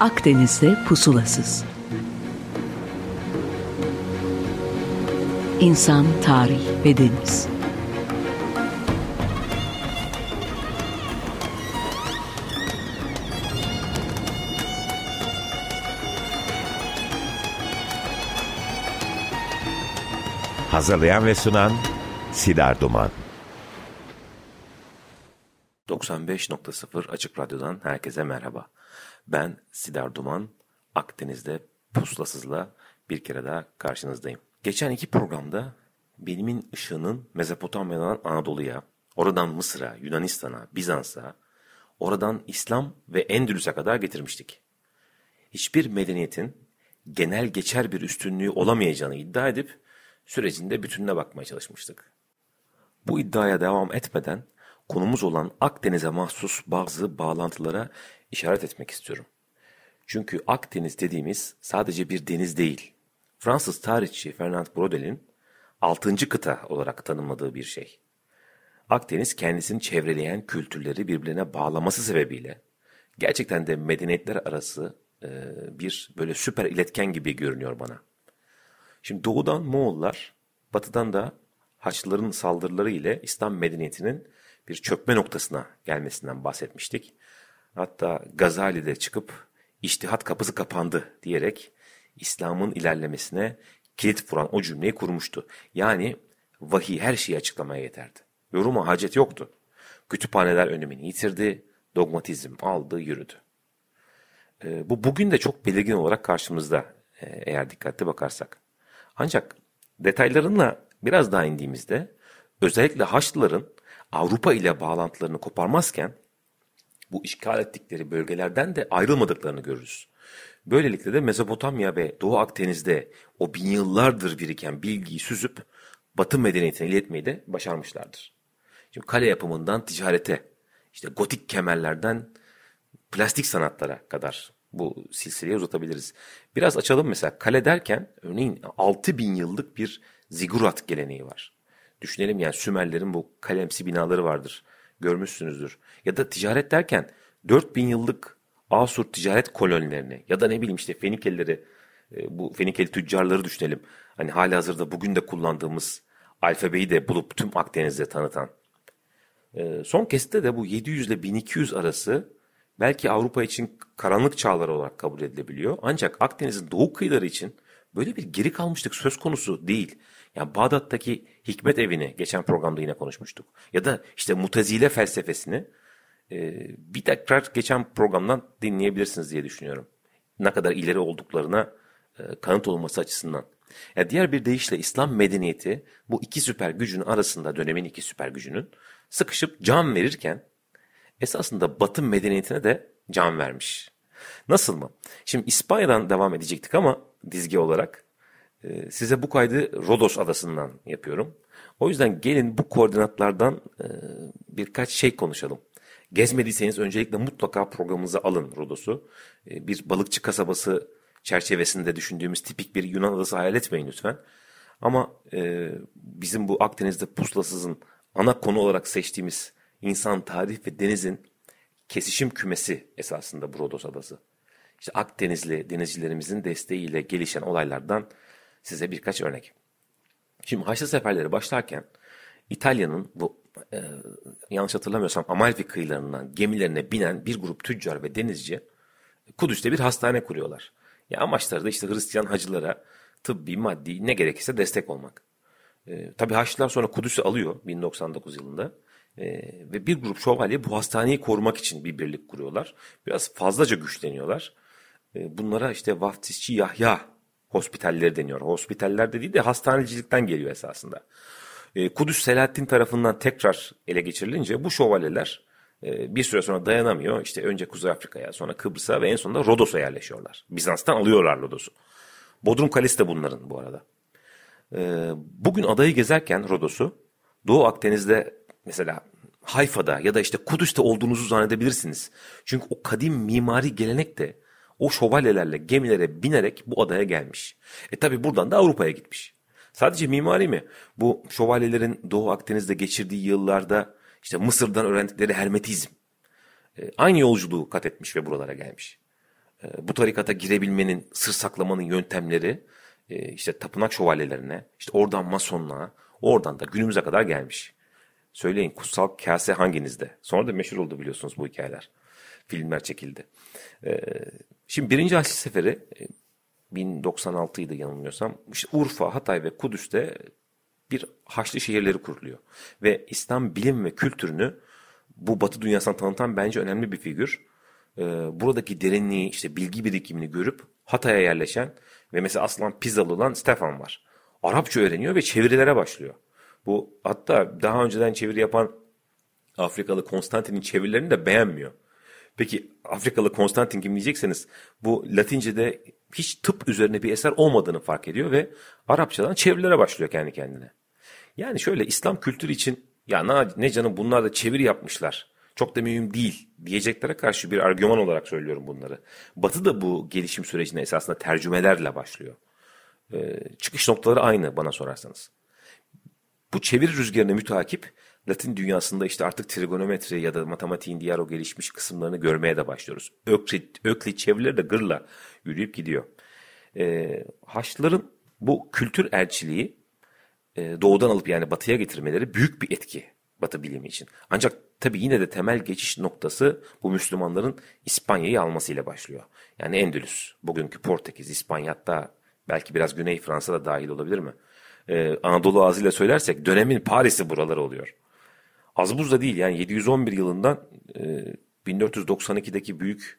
Akdeniz'de Pusulasız. İnsan, tarih ve deniz. Hazırlayan ve sunan Sidar Duman. 95.0 Açık Radyo'dan herkese merhaba. Ben Sidar Duman, Akdeniz'de Pusulasız'la bir kere daha karşınızdayım. Geçen iki programda bilimin ışığının Mezopotamya'dan Anadolu'ya, oradan Mısır'a, Yunanistan'a, Bizans'a, oradan İslam ve Endülüs'e kadar getirmiştik. Hiçbir medeniyetin genel geçer bir üstünlüğü olamayacağını iddia edip sürecinde bütününe bakmaya çalışmıştık. Bu iddiaya devam etmeden konumuz olan Akdeniz'e mahsus bazı bağlantılara işaret etmek istiyorum. Çünkü Akdeniz dediğimiz sadece bir deniz değil. Fransız tarihçi Fernand Brodel'in 6. kıta olarak tanımladığı bir şey. Akdeniz kendisini çevreleyen kültürleri birbirine bağlaması sebebiyle gerçekten de medeniyetler arası bir böyle süper iletken gibi görünüyor bana. Şimdi doğudan Moğollar, batıdan da Haçlıların saldırıları ile İslam medeniyetinin bir çökme noktasına gelmesinden bahsetmiştik. Hatta Gazali de çıkıp içtihat kapısı kapandı diyerek İslam'ın ilerlemesine kilit vuran o cümleyi kurmuştu. Yani vahiy her şeyi açıklamaya yeterdi. Yoruma hacet yoktu. Kütüphaneler önemini yitirdi, dogmatizm aldı, yürüdü. Bu bugün de çok belirgin olarak karşımızda eğer dikkatli bakarsak. Ancak detaylarına biraz daha indiğimizde özellikle Haçlıların Avrupa ile bağlantılarını koparmazken bu işgal ettikleri bölgelerden de ayrılmadıklarını görürüz. Böylelikle de Mezopotamya ve Doğu Akdeniz'de o bin yıllardır biriken bilgiyi süzüp Batı medeniyetine iletmeyi de başarmışlardır. Şimdi kale yapımından ticarete, işte gotik kemerlerden plastik sanatlara kadar bu silsileyi uzatabiliriz. Biraz açalım mesela kale derken örneğin 6000 yıllık bir zigurat geleneği var. Düşünelim yani Sümerlerin bu kalemsi binaları vardır. Görmüşsünüzdür. Ya da ticaret derken 4000 yıllık Asur ticaret kolonilerini ya da ne bileyim işte Fenikelileri, bu Fenikeli tüccarları düşünelim. Hani halihazırda bugün de kullandığımız alfabeyi de bulup tüm Akdeniz'de tanıtan. Son kesitte de bu 700 ile 1200 arası belki Avrupa için karanlık çağları olarak kabul edilebiliyor. Ancak Akdeniz'in doğu kıyıları için böyle bir geri kalmışlık söz konusu değil. Yani Bağdat'taki Hikmet Evi'ni geçen programda yine konuşmuştuk. Ya da işte Mutezile felsefesini bir tekrar geçen programdan dinleyebilirsiniz diye düşünüyorum. Ne kadar ileri olduklarına kanıt olması açısından. Yani diğer bir deyişle İslam medeniyeti bu iki süper gücün arasında dönemin iki süper gücünün sıkışıp can verirken esasında Batı medeniyetine de can vermiş. Nasıl mı? Şimdi İspanya'dan devam edecektik ama dizge olarak size bu kaydı Rodos adasından yapıyorum. O yüzden gelin bu koordinatlardan birkaç şey konuşalım. Gezmediyseniz öncelikle mutlaka programınıza alın Rodos'u. Bir balıkçı kasabası çerçevesinde düşündüğümüz tipik bir Yunan adası hayal etmeyin lütfen. Ama bizim bu Akdeniz'de Pusulasız'ın ana konu olarak seçtiğimiz insan, tarih ve denizin kesişim kümesi esasında bu Rodos adası. İşte Akdenizli denizcilerimizin desteğiyle gelişen olaylardan size birkaç örnek. Şimdi Haçlı seferleri başlarken İtalya'nın bu yanlış hatırlamıyorsam Amalfi kıyılarından gemilerine binen bir grup tüccar ve denizci Kudüs'te bir hastane kuruyorlar. Ya amaçları da işte Hristiyan hacılara tıbbi, maddi ne gerekirse destek olmak. Tabii Haçlılar sonra Kudüs'ü alıyor 1099 yılında. Ve bir grup şövalye bu hastaneyi korumak için bir birlik kuruyorlar. Biraz fazlaca güçleniyorlar. Bunlara işte Vaftizçi Yahya hospitalleri deniyor. Hospitaller dediği de hastanecilikten geliyor esasında. Kudüs Selahaddin tarafından tekrar ele geçirilince bu şövalyeler bir süre sonra dayanamıyor. İşte önce Kuzey Afrika'ya, sonra Kıbrıs'a ve en sonunda Rodos'a yerleşiyorlar. Bizans'tan alıyorlar Rodos'u. Bodrum Kalesi de bunların bu arada. Bugün adayı gezerken Rodos'u Doğu Akdeniz'de mesela Hayfa'da ya da işte Kudüs'te olduğunuzu zannedebilirsiniz. Çünkü o kadim mimari gelenek de o şövalyelerle gemilere binerek bu adaya gelmiş. Tabi buradan da Avrupa'ya gitmiş. Sadece mimari mi? Bu şövalyelerin Doğu Akdeniz'de geçirdiği yıllarda işte Mısır'dan öğrendikleri hermetizm. Aynı yolculuğu kat etmiş ve buralara gelmiş. bu tarikata girebilmenin, sır saklamanın yöntemleri işte tapınak şövalyelerine, işte oradan masonluğa, oradan da günümüze kadar gelmiş. Söyleyin, kutsal kase hanginizde? Sonra da meşhur oldu biliyorsunuz bu hikayeler. Filmler çekildi. Şimdi 1. Haçlı Seferi 1096'ydı yanılmıyorsam. İşte Urfa, Hatay ve Kudüs'te bir Haçlı şehirleri kuruluyor. Ve İslam bilim ve kültürünü bu Batı dünyasına tanıtan bence önemli bir figür. Buradaki derinliği, işte bilgi birikimini görüp Hatay'a yerleşen ve mesela aslan Pizalı olan Stefan var. Arapça öğreniyor ve çevirilere başlıyor. Bu hatta daha önceden çeviri yapan Afrikalı Konstantin'in çevirilerini de beğenmiyor. Peki Afrikalı Konstantin kim diyecekseniz, bu Latince'de hiç tıp üzerine bir eser olmadığını fark ediyor ve Arapçadan çevirilere başlıyor kendi kendine. Yani şöyle, İslam kültürü için ya ne canım bunlar da çeviri yapmışlar, çok da mühim değil diyeceklere karşı bir argüman olarak söylüyorum bunları. Batı da bu gelişim sürecine esasında tercümelerle başlıyor. Çıkış noktaları aynı bana sorarsanız. Bu çeviri rüzgarına mütakip Latin dünyasında işte artık trigonometri ya da matematiğin diğer o gelişmiş kısımlarını görmeye de başlıyoruz. Öklid çevirileri de gırla yürüyüp gidiyor. Haçlıların bu kültür elçiliği doğudan alıp yani batıya getirmeleri büyük bir etki Batı bilimi için. Ancak tabii yine de temel geçiş noktası bu Müslümanların İspanya'yı almasıyla başlıyor. Yani Endülüs, bugünkü Portekiz, İspanya, hatta belki biraz Güney Fransa da dahil olabilir mi? Anadolu ağzıyla söylersek dönemin Paris'i buraları oluyor. Az buz da değil yani 711 yılından 1492'deki büyük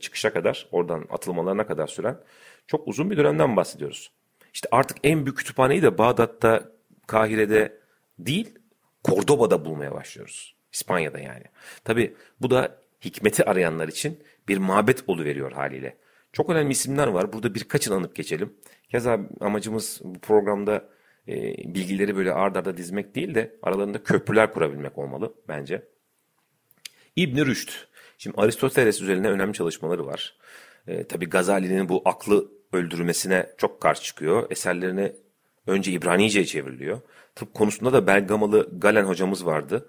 çıkışa kadar, oradan atılmalarına kadar süren çok uzun bir dönemden bahsediyoruz. İşte artık en büyük kütüphaneyi de Bağdat'ta, Kahire'de değil, Kordoba'da bulmaya başlıyoruz. İspanya'da yani. Tabii bu da hikmeti arayanlar için bir mabet oluveriyor haliyle. Çok önemli isimler var. Burada birkaçını anıp geçelim. Keza amacımız bu programda bilgileri böyle ard arda dizmek değil de aralarında köprüler kurabilmek olmalı bence. İbn-i Rüşt. Şimdi Aristoteles üzerine önemli çalışmaları var. Tabii Gazali'nin bu aklı öldürmesine çok karşı çıkıyor. Eserlerini önce İbranice'ye çevriliyor. Tıp konusunda da Bergamalı Galen hocamız vardı.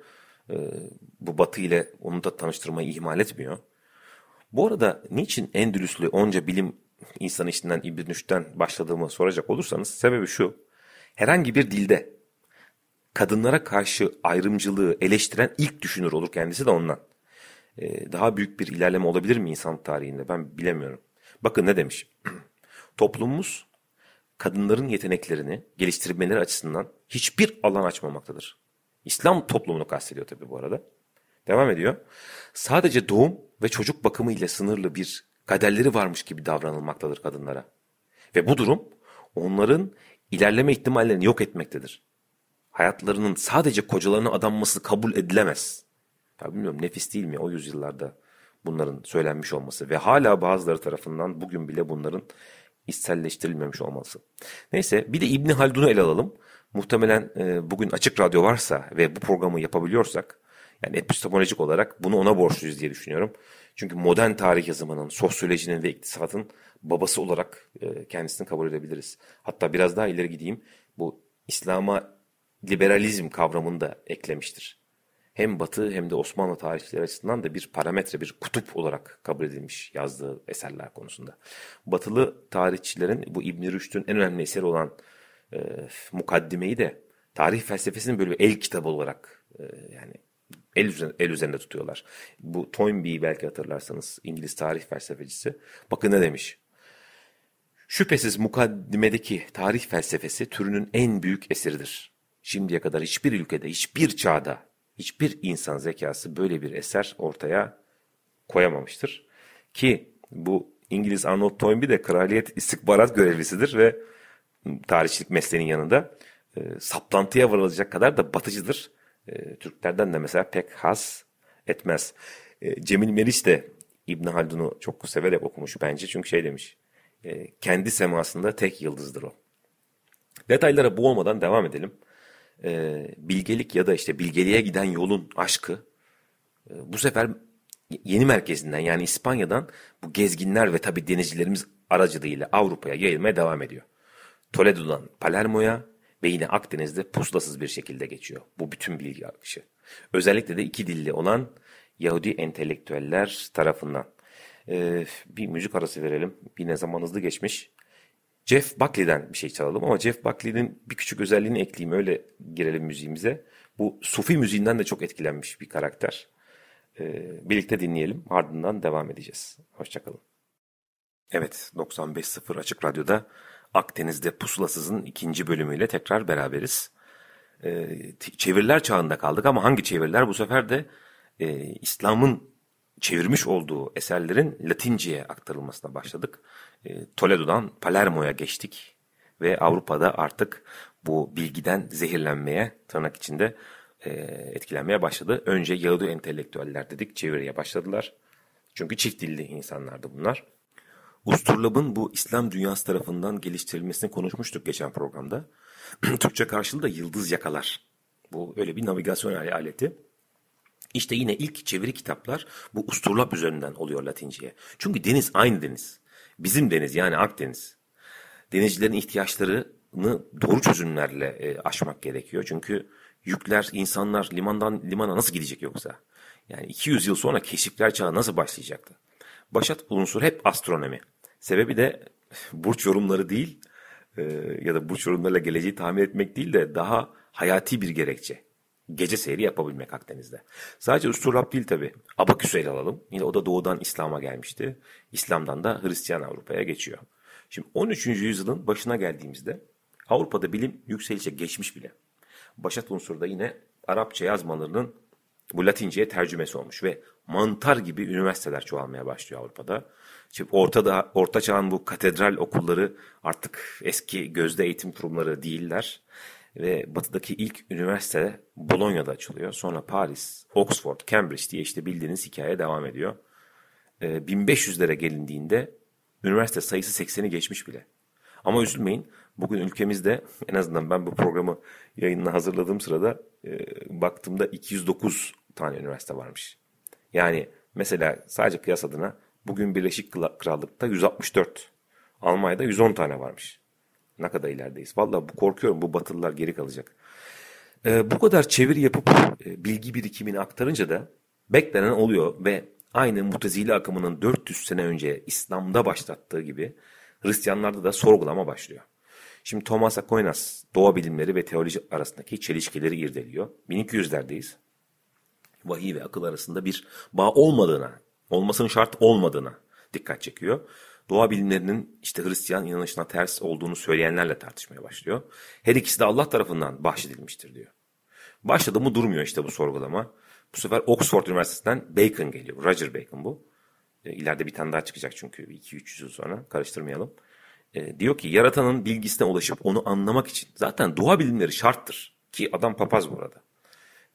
Bu Batı ile onu da tanıştırmayı ihmal etmiyor. Bu arada niçin Endülüslü onca bilim insanı içinden İbn Rüşd'ten başladığımı soracak olursanız, sebebi şu: herhangi bir dilde kadınlara karşı ayrımcılığı eleştiren ilk düşünür olur kendisi de ondan. Daha büyük bir ilerleme olabilir mi insan tarihinde, ben bilemiyorum. Bakın ne demiş: toplumumuz kadınların yeteneklerini geliştirmeleri açısından hiçbir alan açmamaktadır. İslam toplumunu kastediyor tabii bu arada. Devam ediyor. Sadece doğum ve çocuk bakımı ile sınırlı bir kaderleri varmış gibi davranılmaktadır kadınlara. Ve bu durum onların ilerleme ihtimallerini yok etmektedir. Hayatlarının sadece kocalarına adanması kabul edilemez. Ya bilmiyorum, nefis değil mi o yüzyıllarda bunların söylenmiş olması ve hala bazıları tarafından bugün bile bunların içselleştirilmemiş olması. Neyse, bir de İbn Haldun'u ele alalım. Muhtemelen bugün Açık Radyo varsa ve bu programı yapabiliyorsak, yani epistemolojik olarak bunu ona borçluyuz diye düşünüyorum. Çünkü modern tarih yazımının, sosyolojinin ve iktisatın babası olarak kendisini kabul edebiliriz. Hatta biraz daha ileri gideyim. Bu İslam'a liberalizm kavramını da eklemiştir. Hem Batı hem de Osmanlı tarihçileri açısından da bir parametre, bir kutup olarak kabul edilmiş yazdığı eserler konusunda. Batılı tarihçilerin bu İbn Rüşd'ün en önemli eseri olan mukaddimeyi de tarih felsefesinin böyle bir el kitabı olarak yani el üzerinde tutuyorlar. Bu Toynbee'yi belki hatırlarsanız, İngiliz tarih felsefecisi. Bakın ne demiş: şüphesiz mukaddimedeki tarih felsefesi türünün en büyük eseridir. Şimdiye kadar hiçbir ülkede, hiçbir çağda, hiçbir insan zekası böyle bir eser ortaya koyamamıştır. Ki bu İngiliz Arnold Toynbee de kraliyet istihbarat görevlisidir ve tarihçilik mesleğinin yanında saplantıya varılacak kadar da batıcıdır. Türklerden de mesela pek haz etmez. Cemil Meriç de İbn Haldun'u çok severek okumuş bence, çünkü şey demiş: kendi semasında tek yıldızdır o. Detaylara boğulmadan devam edelim. Bilgelik ya da işte bilgeliğe giden yolun aşkı bu sefer yeni merkezinden, yani İspanya'dan bu gezginler ve tabii denizcilerimiz aracılığıyla Avrupa'ya yayılmaya devam ediyor. Toledo'dan Palermo'ya ve yine Akdeniz'de pusulasız bir şekilde geçiyor bu bütün bilgi akışı. Özellikle de iki dilli olan Yahudi entelektüeller tarafından. Bir müzik arası verelim. Yine zaman hızlı geçmiş. Jeff Buckley'den bir şey çalalım ama Jeff Buckley'nin bir küçük özelliğini ekleyeyim. Öyle girelim müziğimize. Bu Sufi müziğinden de çok etkilenmiş bir karakter. Birlikte dinleyelim. Ardından devam edeceğiz. Hoşçakalın. Evet, 95.0 Açık Radyo'da Akdeniz'de Pusulasız'ın 2. bölümüyle tekrar beraberiz. Çeviriler çağında kaldık ama hangi çeviriler? Bu sefer de İslam'ın çevirmiş olduğu eserlerin Latince'ye aktarılmasına başladık. Toledo'dan Palermo'ya geçtik ve Avrupa'da artık bu bilgiden zehirlenmeye, tırnak içinde etkilenmeye başladı. Önce Yahudi entelektüeller dedik, çeviriye başladılar. Çünkü çift dilli insanlardı bunlar. Usturlap'ın bu İslam dünyası tarafından geliştirilmesini konuşmuştuk geçen programda. Türkçe karşılığı da yıldız yakalar. Bu öyle bir navigasyon aleti. İşte yine ilk çeviri kitaplar bu Usturlap üzerinden oluyor Latinceye. Çünkü deniz aynı deniz. Bizim deniz, yani Akdeniz. Denizcilerin ihtiyaçlarını doğru çözümlerle aşmak gerekiyor. Çünkü yükler, insanlar limandan limana nasıl gidecek yoksa? Yani 200 yıl sonra keşifler çağı nasıl başlayacaktı? Başat unsur hep astronomi. Sebebi de burç yorumları değil ya da burç yorumlarıyla geleceği tahmin etmek değil de daha hayati bir gerekçe. Gece seyri yapabilmek Akdeniz'de. Sadece Usturlap değil tabii. Abaküs'ü ele alalım. Yine o da doğudan İslam'a gelmişti. İslam'dan da Hristiyan Avrupa'ya geçiyor. Şimdi 13. yüzyılın başına geldiğimizde Avrupa'da bilim yükselişe geçmiş bile. Başat unsur da yine Arapça yazmalarının bu Latince'ye tercümesi olmuş ve mantar gibi üniversiteler çoğalmaya başlıyor Avrupa'da. Şimdi orta çağın bu katedral okulları artık eski gözde eğitim kurumları değiller. Ve batıdaki ilk üniversite Bolonya'da açılıyor. Sonra Paris, Oxford, Cambridge diye işte bildiğiniz hikaye devam ediyor. 1500'lere gelindiğinde üniversite sayısı 80'i geçmiş bile. Ama üzülmeyin, bugün ülkemizde, en azından ben bu programı yayınına hazırladığım sırada baktığımda 209 tane üniversite varmış. Yani mesela sadece kıyas adına bugün Birleşik Krallık'ta 164, Almanya'da 110 tane varmış. Ne kadar ilerideyiz. Vallahi korkuyorum bu Batılılar geri kalacak. Bu kadar çeviri yapıp bilgi birikimini aktarınca da beklenen oluyor ve aynı Mutezile akımının 400 sene önce İslam'da başlattığı gibi Hristiyanlarda da sorgulama başlıyor. Şimdi Thomas Aquinas doğa bilimleri ve teoloji arasındaki çelişkileri irdeliyor. 1200'lerdeyiz. Vahiy ve akıl arasında bir bağ olmasının şart olmadığına dikkat çekiyor. Doğa bilimlerinin işte Hristiyan inanışına ters olduğunu söyleyenlerle tartışmaya başlıyor. Her ikisi de Allah tarafından bahşedilmiştir diyor. Başladı mı durmuyor işte bu sorgulama. Bu sefer Oxford Üniversitesi'nden Bacon geliyor. Roger Bacon bu. İleride bir tane daha çıkacak çünkü 2-3 yıl sonra, karıştırmayalım. Diyor ki yaratanın bilgisine ulaşıp onu anlamak için zaten doğa bilimleri şarttır. Ki adam papaz bu arada.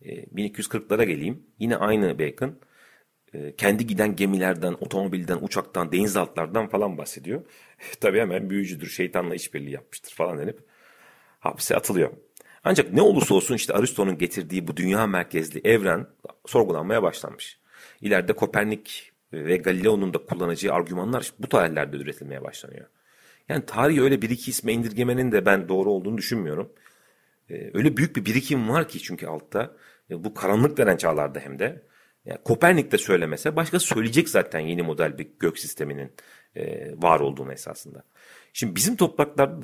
1240'lara geleyim. Yine aynı Bacon. Kendi giden gemilerden, otomobilden, uçaktan, denizaltılardan falan bahsediyor. Tabii hemen büyücüdür, şeytanla işbirliği yapmıştır falan denip hapse atılıyor. Ancak ne olursa olsun işte Aristo'nun getirdiği bu dünya merkezli evren sorgulanmaya başlanmış. İleride Kopernik ve Galileo'nun da kullanacağı argümanlar bu tarihlerde üretilmeye başlanıyor. Yani tarihi öyle bir iki isme indirgemenin de ben doğru olduğunu düşünmüyorum. Öyle büyük bir birikim var ki çünkü altta bu karanlık denen çağlarda hem de. Yani Kopernik de söylemese başkası söyleyecek zaten yeni model bir gök sisteminin var olduğunu esasında. Şimdi bizim topraklarda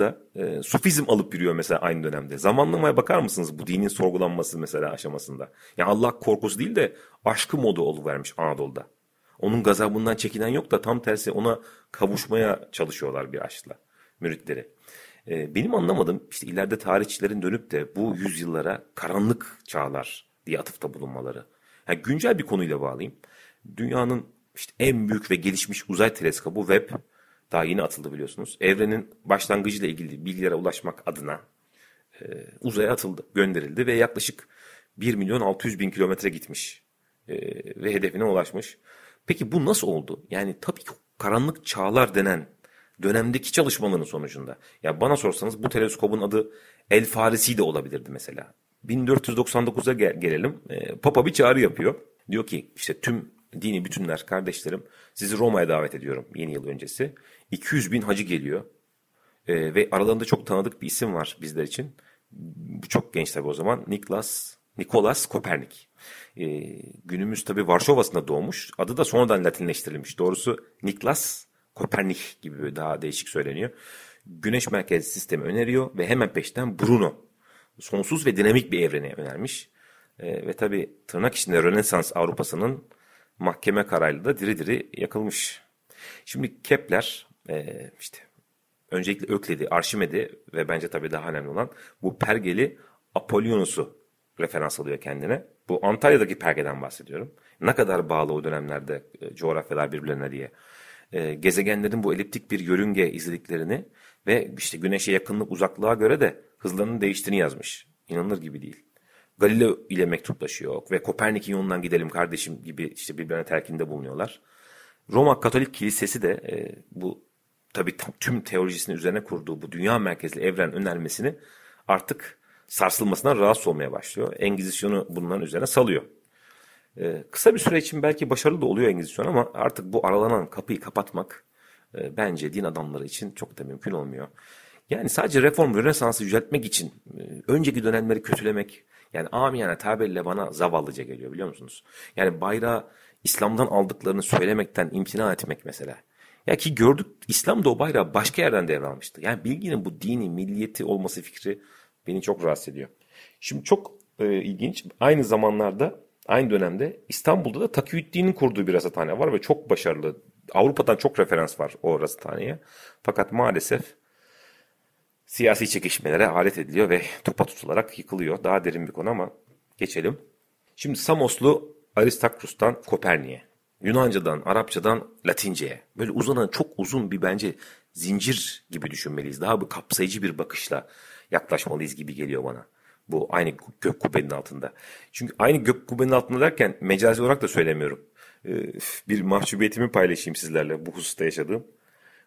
da sufizm alıp yürüyor mesela aynı dönemde. Zamanlamaya bakar mısınız bu dinin sorgulanması mesela aşamasında? Yani Allah korkusu değil de aşkı modu oluvermiş Anadolu'da. Onun gazabından çekinen yok da tam tersi ona kavuşmaya çalışıyorlar bir aşkla müritleri. Benim anlamadığım işte ileride tarihçilerin dönüp de bu yüzyıllara karanlık çağlar diye atıfta bulunmaları. Yani güncel bir konuyla bağlayayım. Dünyanın işte en büyük ve gelişmiş uzay teleskobu Web daha yeni atıldı biliyorsunuz. Evrenin başlangıcıyla ilgili bilgilere ulaşmak adına uzaya atıldı, gönderildi ve yaklaşık 1.600.000 kilometre gitmiş ve hedefine ulaşmış. Peki bu nasıl oldu? Yani tabii ki karanlık çağlar denen dönemdeki çalışmaların sonucunda. Ya bana sorsanız bu teleskobun adı El Farisi de olabilirdi mesela. 1499'a gelelim. Papa bir çağrı yapıyor. Diyor ki işte tüm dini bütünler kardeşlerim sizi Roma'ya davet ediyorum yeni yıl öncesi. 200.000 hacı geliyor. Ve aralarında çok tanıdık bir isim var bizler için. Bu çok genç tabii o zaman. Niklas Niklas Kopernik. Günümüz tabii Varşova'sında doğmuş. Adı da sonradan Latinleştirilmiş. Doğrusu Niklas Kopernik gibi daha değişik söyleniyor. Güneş merkezli sistemi öneriyor ve hemen peşten Bruno. Sonsuz ve dinamik bir evreni önermiş. Ve tabii tırnak içinde Rönesans Avrupa'sının mahkeme kararıyla da diri diri yakılmış. Şimdi Kepler, işte öncelikle Öklid'i, Arşimedi ve bence tabii daha önemli olan bu pergeli Apollonius'u referans alıyor kendine. Bu Antalya'daki pergeden bahsediyorum. Ne kadar bağlı o dönemlerde coğrafyalar birbirlerine diye. Gezegenlerin bu eliptik bir yörünge izlediklerini ve işte güneşe yakınlık uzaklığa göre de hızlarının değiştiğini yazmış. İnanılır gibi değil. Galileo ile mektuplaşıyor ve Kopernik'in yolundan gidelim kardeşim gibi işte birbirine telkinde bulunuyorlar. Roma Katolik Kilisesi de bu tabii tüm teolojisinin üzerine kurduğu bu dünya merkezli evren önermesini artık sarsılmasından rahatsız olmaya başlıyor. Engizisyonu bunların üzerine salıyor. Kısa bir süre için belki başarılı da oluyor Engizisyon ama artık bu aralanan kapıyı kapatmak bence din adamları için çok da mümkün olmuyor. Yani sadece reform Rönesans'ı yüceltmek için önceki dönemleri kötülemek, yani amiyane tabirle bana zavallıca geliyor, biliyor musunuz? Yani bayrağı İslam'dan aldıklarını söylemekten imtina etmek mesela. Ya ki gördük İslam da o bayrağı başka yerden devralmıştı. Yani bilginin bu dini, milliyeti olması fikri beni çok rahatsız ediyor. Şimdi çok ilginç, aynı zamanlarda, aynı dönemde İstanbul'da da Takiyüddin'in kurduğu bir rasathane var ve çok başarılı. Avrupa'dan çok referans var o rasathaneye. Fakat maalesef siyasi çekişmelere alet ediliyor ve topa tutularak yıkılıyor. Daha derin bir konu ama geçelim. Şimdi Samoslu Aristakrus'tan Kopernik'e, Yunanca'dan, Arapça'dan Latince'ye. Böyle uzanan çok uzun bir bence zincir gibi düşünmeliyiz. Daha bir kapsayıcı bir bakışla yaklaşmalıyız gibi geliyor bana. Bu aynı gök kubbenin altında. Çünkü aynı gök kubbenin altında derken mecazi olarak da söylemiyorum. Bir mahcubiyetimi paylaşayım sizlerle bu hususta yaşadığım.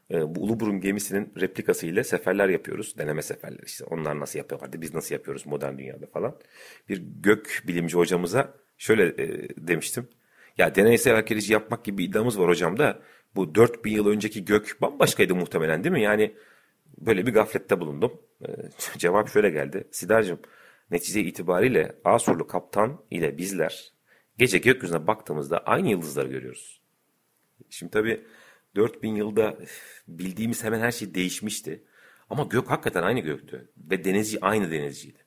Bu Uluburun gemisinin replikası ile seferler yapıyoruz. Deneme seferleri işte. Onlar nasıl yapıyorlardı, biz nasıl yapıyoruz modern dünyada falan. Bir gök bilimci hocamıza şöyle demiştim. Ya deneysel hareketici yapmak gibi bir iddiamız var hocam da bu 4000 yıl önceki gök bambaşkaydı muhtemelen değil mi? Yani böyle bir gaflette bulundum. Cevap şöyle geldi. Sidar'cığım, netice itibariyle Asurlu kaptan ile bizler gece gökyüzüne baktığımızda aynı yıldızları görüyoruz. Şimdi tabii 4000 yılda bildiğimiz hemen her şey değişmişti. Ama gök hakikaten aynı göktü. Ve denizci aynı denizciydi.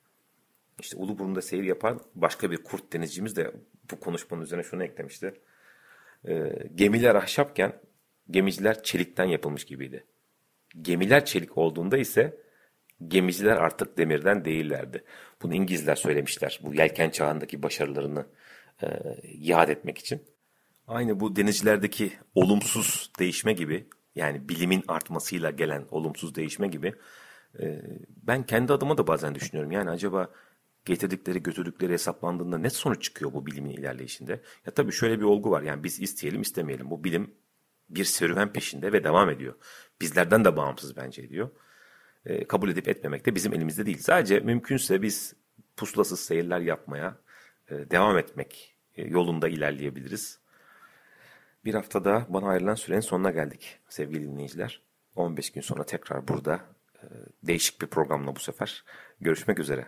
İşte Uluburun'da seyir yapan başka bir kurt denizcimiz de bu konuşmanın üzerine şunu eklemişti. Gemiler ahşapken gemiciler çelikten yapılmış gibiydi. Gemiler çelik olduğunda ise gemiciler artık demirden değillerdi. Bunu İngilizler söylemişler. Bu yelken çağındaki başarılarını yad etmek için. Aynı bu denizcilerdeki olumsuz değişme gibi, yani bilimin artmasıyla gelen olumsuz değişme gibi ben kendi adıma da bazen düşünüyorum. Yani acaba getirdikleri götürdükleri hesaplandığında ne sonuç çıkıyor bu bilimin ilerleyişinde? Ya tabii şöyle bir olgu var, yani biz isteyelim istemeyelim bu bilim bir serüven peşinde ve devam ediyor. Bizlerden de bağımsız bence diyor. Kabul edip etmemek de bizim elimizde değil. Sadece mümkünse biz pusulasız seyirler yapmaya devam etmek yolunda ilerleyebiliriz. Bir haftada bana ayrılan sürenin sonuna geldik sevgili dinleyiciler. 15 gün sonra tekrar burada değişik bir programla bu sefer görüşmek üzere.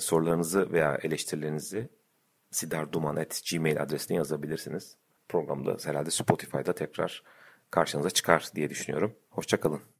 Sorularınızı veya eleştirilerinizi sidarduman@gmail adresine yazabilirsiniz. Programda herhalde Spotify'da tekrar karşınıza çıkar diye düşünüyorum. Hoşça kalın.